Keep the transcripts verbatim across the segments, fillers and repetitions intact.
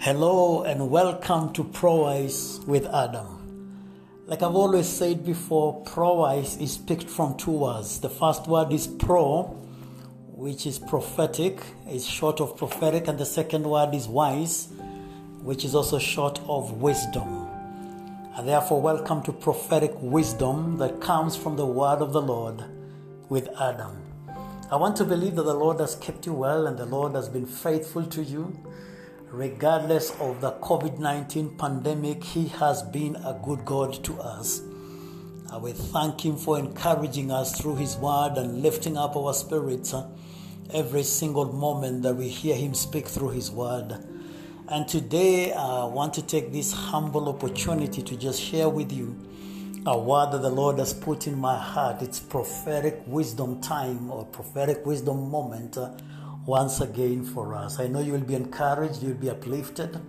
Hello and welcome to ProWise with Adam. Like I've always said before, ProWise is picked from two words. The first word is pro, which is prophetic, is short of prophetic, and the second word is wise, which is also short of wisdom. And therefore, welcome to prophetic wisdom that comes from the word of the Lord with Adam. I want to believe that the Lord has kept you well and the Lord has been faithful to you. Regardless of the COVID nineteen pandemic, He has been a good God to us. I will thank Him for encouraging us through His word and lifting up our spirits every single moment that we hear Him speak through His word. And today I want to take this humble opportunity to just share with you a word that the Lord has put in my heart. It's prophetic wisdom time or prophetic wisdom moment. Once again for us. I know you will be encouraged, you will be uplifted,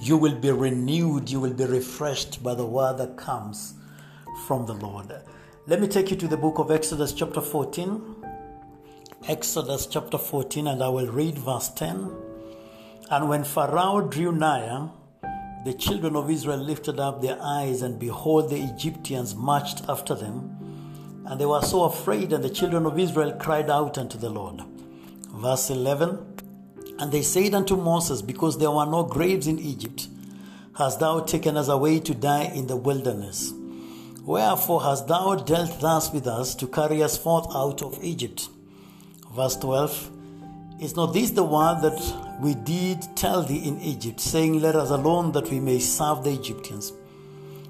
you will be renewed, you will be refreshed by the word that comes from the Lord. Let me take you to the book of Exodus chapter fourteen. Exodus chapter fourteen, and I will read verse ten. And when Pharaoh drew nigh, the children of Israel lifted up their eyes, and behold, the Egyptians marched after them. And they were so afraid, and the children of Israel cried out unto the Lord. Verse eleven, and they said unto Moses, because there were no graves in Egypt, hast thou taken us away to die in the wilderness? Wherefore hast thou dealt thus with us to carry us forth out of Egypt? Verse twelve, is not this the word that we did tell thee in Egypt, saying, let us alone that we may serve the Egyptians?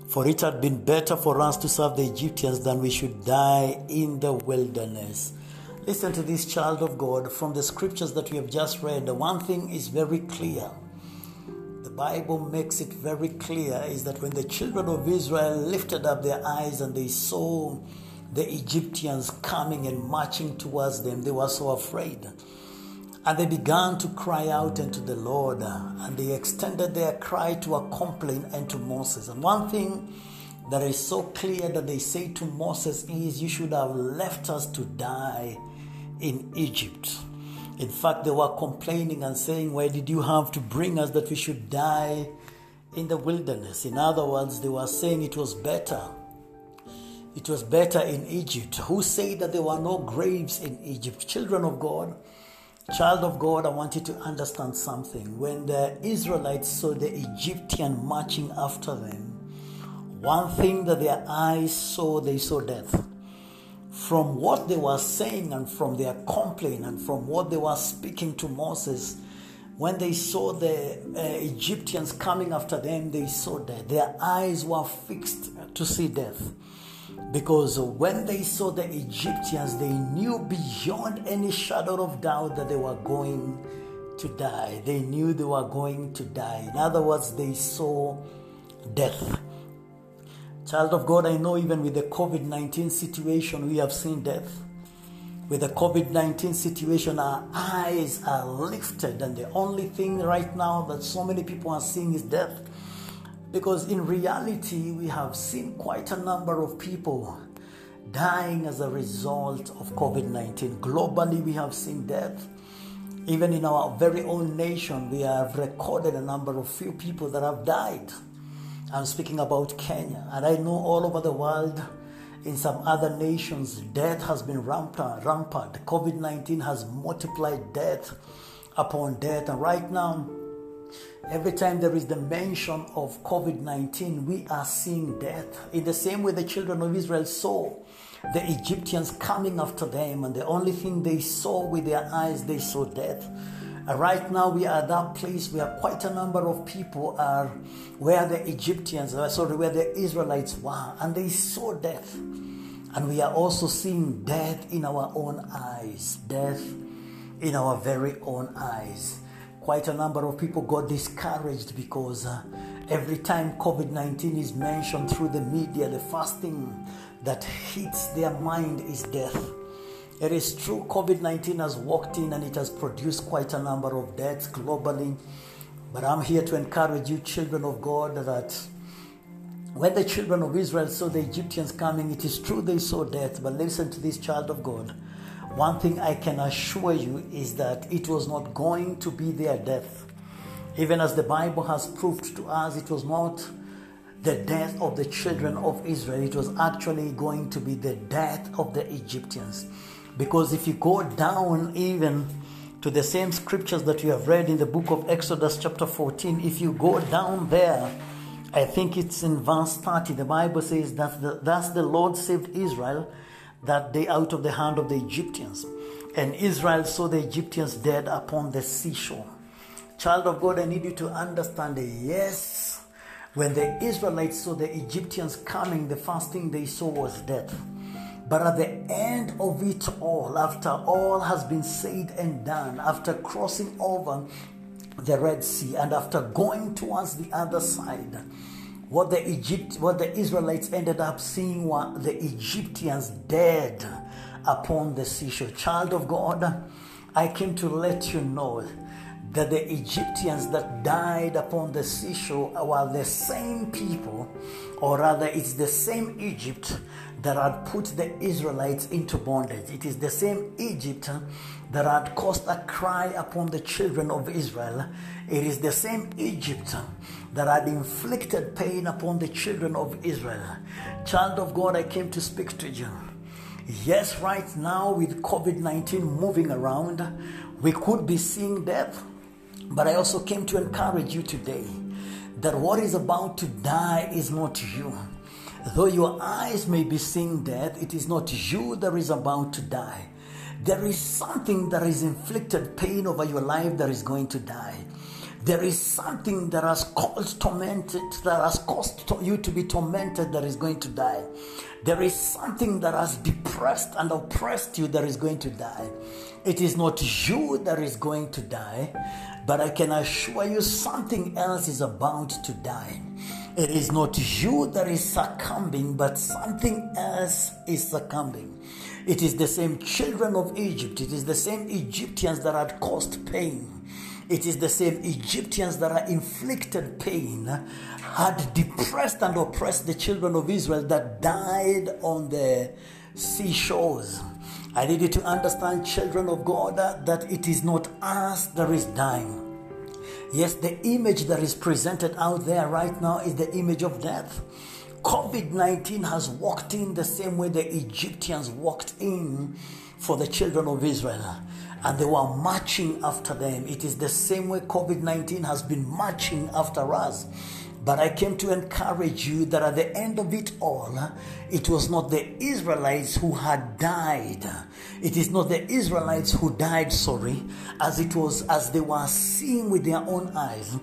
For it had been better for us to serve the Egyptians than we should die in the wilderness. Listen to this, child of God. From the scriptures that we have just read, the one thing is very clear. The Bible makes it very clear is that when the children of Israel lifted up their eyes and they saw the Egyptians coming and marching towards them, they were so afraid. And they began to cry out unto the Lord, and they extended their cry to a complaint unto Moses. And one thing that is so clear that they say to Moses is, you should have left us to die in Egypt. In fact, they were complaining and saying, why did you have to bring us that we should die in the wilderness? In other words, they were saying it was better. It was better in Egypt. Who say that there were no graves in Egypt? Children of God, child of God, I want you to understand something. When the Israelites saw the Egyptian marching after them, one thing that their eyes saw, they saw death. From what they were saying and from their complaint and from what they were speaking to Moses, when they saw the uh, Egyptians coming after them, they saw death. Their eyes were fixed to see death. Because when they saw the Egyptians, they knew beyond any shadow of doubt that they were going to die. They knew they were going to die. In other words, they saw death. Child of God, I know even with the COVID nineteen situation, we have seen death. With the COVID nineteen situation, our eyes are lifted, and the only thing right now that so many people are seeing is death. Because in reality, we have seen quite a number of people dying as a result of COVID nineteen. Globally, we have seen death. Even in our very own nation, we have recorded a number of few people that have died. I'm speaking about Kenya, and I know all over the world, in some other nations, death has been rampant. rampant. COVID nineteen has multiplied death upon death, and right now, every time there is the mention of COVID nineteen, we are seeing death. In the same way the children of Israel saw the Egyptians coming after them, and the only thing they saw with their eyes, they saw death. Right now, we are at that place where quite a number of people are where the Egyptians, sorry, where the Israelites were, and they saw death. And we are also seeing death in our own eyes, death in our very own eyes. Quite a number of people got discouraged because uh, every time COVID nineteen is mentioned through the media, the first thing that hits their mind is death. It is true, COVID nineteen has walked in and it has produced quite a number of deaths globally. But I'm here to encourage you, children of God, that when the children of Israel saw the Egyptians coming, it is true they saw death. But listen to this, child of God. One thing I can assure you is that it was not going to be their death. Even as the Bible has proved to us, it was not the death of the children of Israel. It was actually going to be the death of the Egyptians. Because if you go down even to the same scriptures that you have read in the book of Exodus chapter fourteen, if you go down there, I think it's in verse thirty, the Bible says that the, thus the Lord saved Israel that day out of the hand of the Egyptians. And Israel saw the Egyptians dead upon the seashore. Child of God, I need you to understand, yes, when the Israelites saw the Egyptians coming, the first thing they saw was death. But at the end of it all, after all has been said and done, after crossing over the Red Sea and after going towards the other side, what the Egypt, what the Israelites ended up seeing were the Egyptians dead upon the seashore. Child of God, I came to let you know that the Egyptians that died upon the seashore were the same people, or rather it's the same Egypt that had put the Israelites into bondage. It is the same Egypt that had caused a cry upon the children of Israel. It is the same Egypt that had inflicted pain upon the children of Israel. Child of God, I came to speak to you. Yes, right now with COVID nineteen moving around, we could be seeing death. But I also came to encourage you today that what is about to die is not you. Though your eyes may be seeing death, it is not you that is about to die. There is something that has inflicted pain over your life that is going to die. There is something that has caused tormented, that has caused you to be tormented that is going to die. There is something that has depressed and oppressed you that is going to die. It is not you that is going to die, but I can assure you something else is about to die. It is not you that is succumbing, but something else is succumbing. It is the same children of Egypt. It is the same Egyptians that had caused pain. It is the same Egyptians that had inflicted pain, had depressed and oppressed the children of Israel that died on the seashores. I need you to understand, children of God, that it is not us that is dying. Yes, the image that is presented out there right now is the image of death. COVID nineteen has walked in the same way the Egyptians walked in for the children of Israel. And they were marching after them. It is the same way COVID nineteen has been marching after us. But I came to encourage you that at the end of it all, it was not the Israelites who had died. It is not the Israelites who died, sorry, as it was as they were seeing with their own eyes.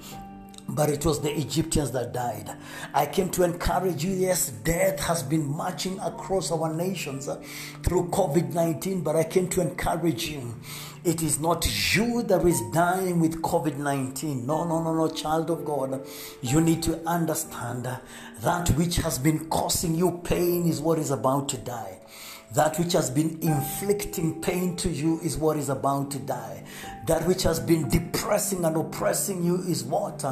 But it was the Egyptians that died. I came to encourage you, yes, death has been marching across our nations through COVID nineteen, but I came to encourage you. It is not you that is dying with COVID nineteen. No, no, no, no, child of God. You need to understand that which has been causing you pain is what is about to die. That which has been inflicting pain to you is what is about to die. That which has been depressing and oppressing you is what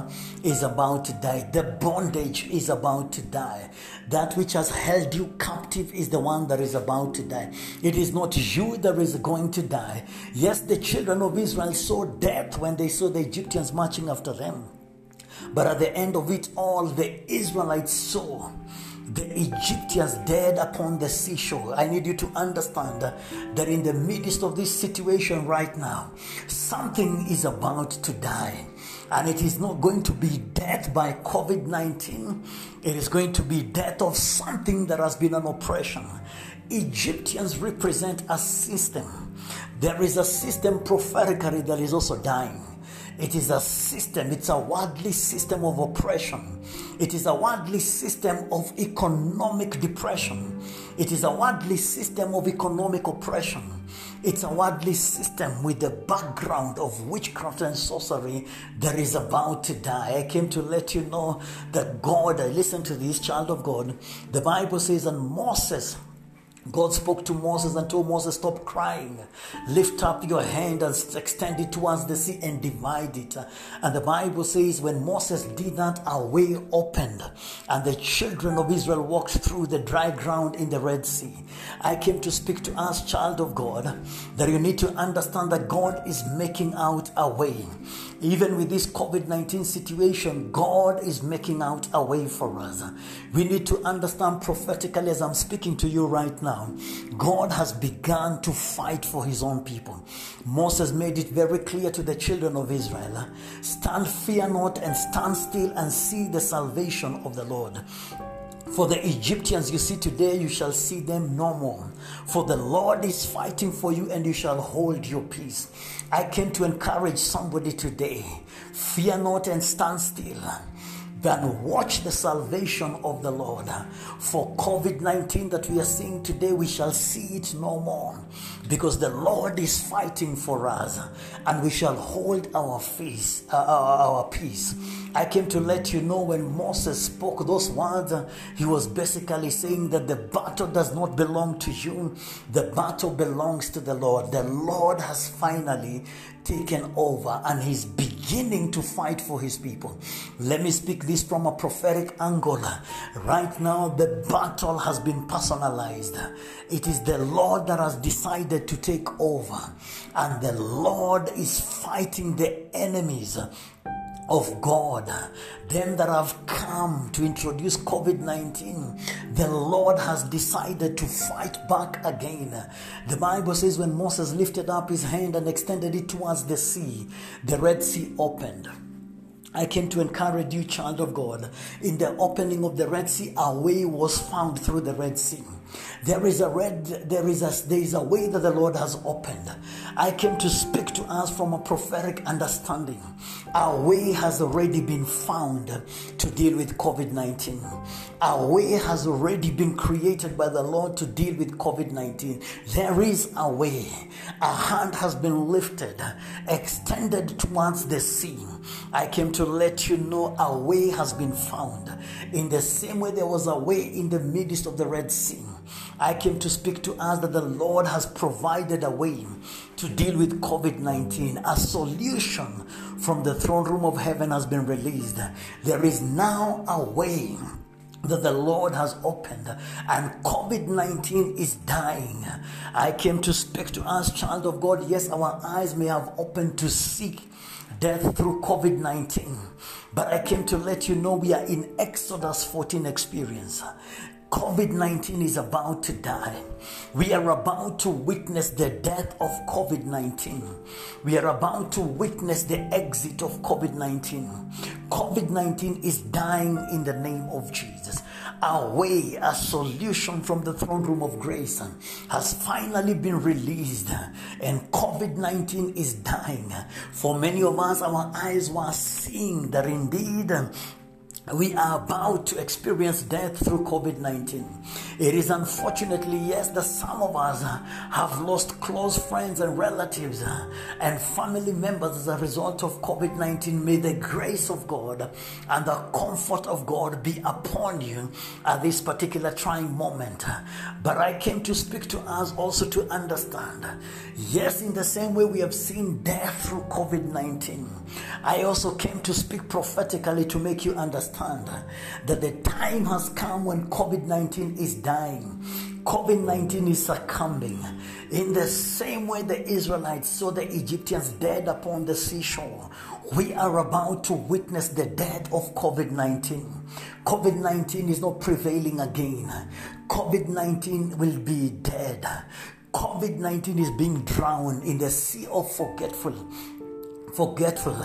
is about to die. The bondage is about to die. That which has held you captive is the one that is about to die. It is not you that is going to die. Yes, the children of Israel saw death when they saw the Egyptians marching after them. But at the end of it all, the Israelites saw the Egyptians dead upon the seashore. I need you to understand that in the midst of this situation right now, something is about to die. And it is not going to be death by COVID nineteen. It is going to be death of something that has been an oppression. Egyptians represent a system. There is a system prophetically that is also dying. It is a system, it's a worldly system of oppression. It is a worldly system of economic depression. It is a worldly system of economic oppression. It's a worldly system with the background of witchcraft and sorcery that is about to die. I came to let you know that God, listen to this, child of God. The Bible says, and Moses God spoke to Moses and told Moses, stop crying. Lift up your hand and extend it towards the sea and divide it. And the Bible says when Moses did that, a way opened. And the children of Israel walked through the dry ground in the Red Sea. I came to speak to us, child of God, that you need to understand that God is making out a way. Even with this covid nineteen situation, God is making out a way for us. We need to understand prophetically, as I'm speaking to you right now, God has begun to fight for his own people. Moses made it very clear to the children of Israel, stand, fear not, and stand still and see the salvation of the Lord. For the Egyptians you see today, you shall see them no more. For the Lord is fighting for you, and you shall hold your peace. I came to encourage somebody today. Fear not and stand still. Then watch the salvation of the Lord. For covid nineteen that we are seeing today, we shall see it no more, because the Lord is fighting for us, and we shall hold our face, uh, our peace. I came to let you know, when Moses spoke those words, he was basically saying that the battle does not belong to you. The battle belongs to the Lord. The Lord has finally taken over, and he's beginning to fight for his people. Let me speak this from a prophetic angle. Right now, the battle has been personalized. It is the Lord that has decided to take over, and the Lord is fighting the enemies of God, them that have come to introduce covid nineteen. The Lord has decided to fight back again. The Bible says when Moses lifted up his hand and extended it towards the sea, the Red Sea opened. I came to encourage you, child of God. In the opening of the Red Sea, a way was found through the Red Sea. There is a red, there is a, there is a way that the Lord has opened. I came to speak to us from a prophetic understanding. Our way has already been found to deal with covid nineteen. Our way has already been created by the Lord to deal with covid nineteen. There is a way. A hand has been lifted, extended towards the sea. I came to let you know a way has been found. In the same way there was a way in the midst of the Red Sea, I came to speak to us that the Lord has provided a way to deal with covid nineteen. A solution from the throne room of heaven has been released. There is now a way that the Lord has opened, and covid nineteen is dying. I came to speak to us, child of God. Yes, our eyes may have opened to seek death through covid nineteen, but I came to let you know we are in Exodus fourteen experience. covid nineteen is about to die. We are about to witness the death of covid nineteen. We are about to witness the exit of covid nineteen. covid nineteen is dying in the name of Jesus. A way, a solution from the throne room of grace has finally been released, and covid nineteen is dying. For many of us, our eyes were seeing that indeed we are about to experience death through covid nineteen. It is unfortunately, yes, that some of us have lost close friends and relatives and family members as a result of covid nineteen. May the grace of God and the comfort of God be upon you at this particular trying moment. But I came to speak to us also to understand, yes, in the same way we have seen death through covid nineteen, I also came to speak prophetically to make you understand that the time has come when covid nineteen is dying. covid nineteen is succumbing. In the same way the Israelites saw the Egyptians dead upon the seashore, we are about to witness the death of covid nineteen. covid nineteen is not prevailing again. covid nineteen will be dead. covid nineteen is being drowned in the sea of forgetfulness. Forgetful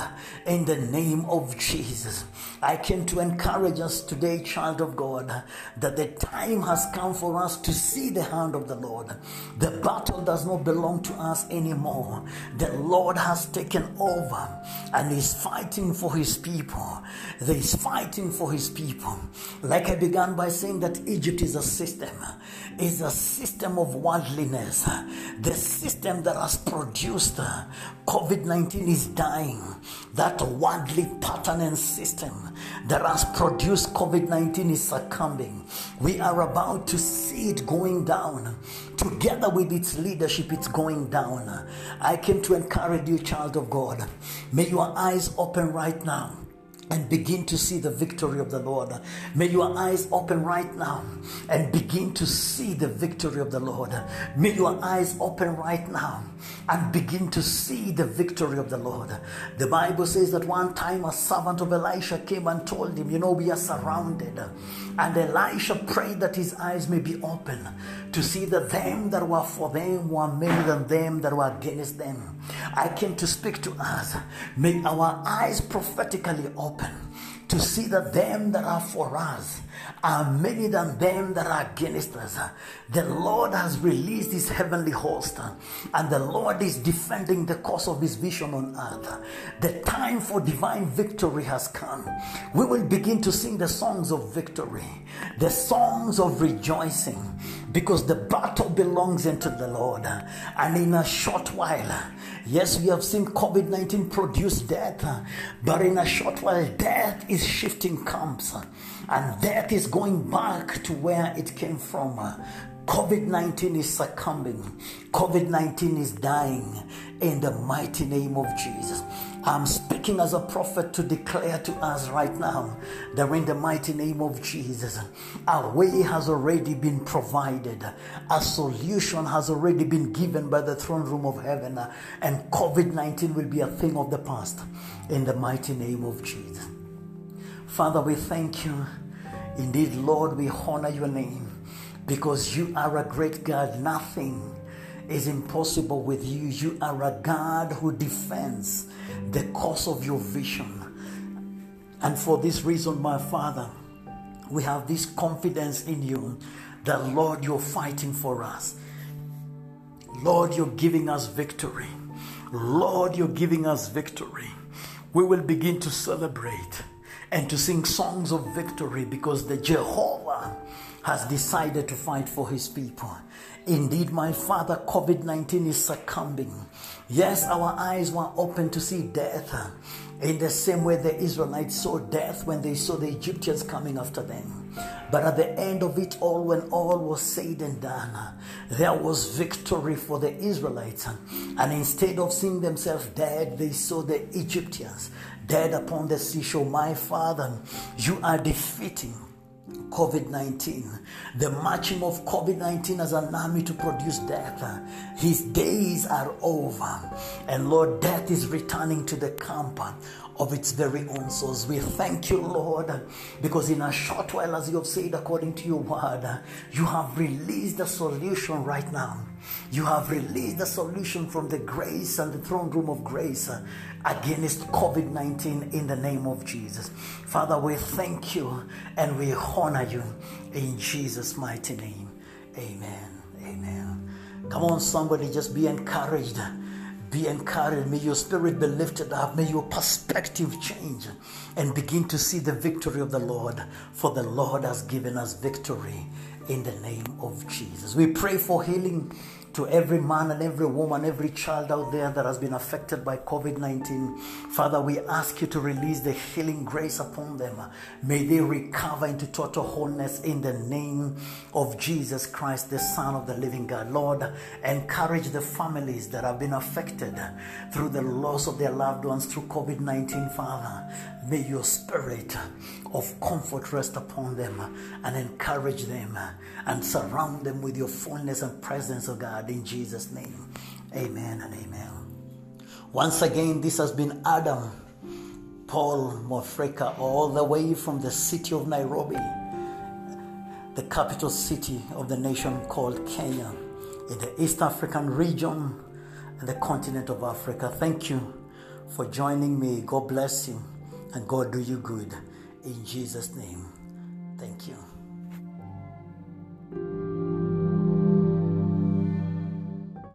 in the name of Jesus. I came to encourage us today, child of God, that the time has come for us to see the hand of the Lord. The battle does not belong to us anymore. The Lord has taken over, and he's fighting for his people. He's fighting for his people. Like I began by saying, that Egypt is a system. It's a system of worldliness. The system that has produced covid nineteen is time, that worldly pattern and system that has produced COVID nineteen is succumbing. We are about to see it going down. Together with its leadership, it's going down. I came to encourage you, child of God. May your eyes open right now and begin to see the victory of the Lord. May your eyes open right now and begin to see the victory of the Lord. May your eyes open right now and begin to see the victory of the Lord. The Bible says that one time a servant of Elisha came and told him, you know, we are surrounded. And Elisha prayed that his eyes may be open to see that them that were for them were many than them that were against them. I came to speak to us. May our eyes prophetically open to see that them that are for us are many than them that are against us. The Lord has released his heavenly host, and the Lord is defending the cause of his vision on earth. The time for divine victory has come. We will begin to sing the songs of victory, the songs of rejoicing, because the battle belongs unto the Lord. And in a short while, yes, we have seen COVID nineteen produce death, but in a short while, death is shifting camps, and death is going back to where it came from. COVID nineteen is succumbing. COVID nineteen is dying in the mighty name of Jesus. I'm speaking as a prophet to declare to us right now that in the mighty name of Jesus, a way has already been provided. A solution has already been given by the throne room of heaven, and COVID nineteen will be a thing of the past in the mighty name of Jesus. Father, we thank you. Indeed, Lord, we honor your name, because you are a great God. Nothing is impossible with you. You are a God who defends the cause of your vision. And for this reason, my Father, we have this confidence in you that, Lord, you're fighting for us. Lord, you're giving us victory. Lord, you're giving us victory. We will begin to celebrate and to sing songs of victory, because the Jehovah has decided to fight for his people. Indeed, my Father, COVID nineteen is succumbing. Yes, our eyes were open to see death in the same way the Israelites saw death when they saw the Egyptians coming after them. But at the end of it all, when all was said and done, there was victory for the Israelites. And instead of seeing themselves dead, they saw the Egyptians dead upon the seashore. My Father, you are defeating COVID nineteen. The marching of COVID nineteen as an army to produce death. His days are over. And Lord, death is returning to the camp of its very own souls. We thank you, Lord, because in a short while, as you have said, according to your word, you have released the solution right now. You have released the solution from the grace and the throne room of grace against COVID nineteen in the name of Jesus. Father, we thank you and we honor you in Jesus' mighty name. Amen. Amen. Come on, somebody, just be encouraged. Be encouraged. May your spirit be lifted up. May your perspective change and begin to see the victory of the Lord, for the Lord has given us victory in the name of Jesus. We pray for healing to every man and every woman, every child out there that has been affected by COVID nineteen. Father, we ask you to release the healing grace upon them. May they recover into total wholeness in the name of Jesus Christ, the Son of the living God. Lord, encourage the families that have been affected through the loss of their loved ones through COVID nineteen, Father. May your spirit of comfort rest upon them and encourage them and surround them with your fullness and presence, O God, in Jesus' name. Amen and amen. Once again, this has been Adam Paul Mofreka, all the way from the city of Nairobi, the capital city of the nation called Kenya, in the East African region and the continent of Africa. Thank you for joining me. God bless you. And God do you good in Jesus' name. Thank you.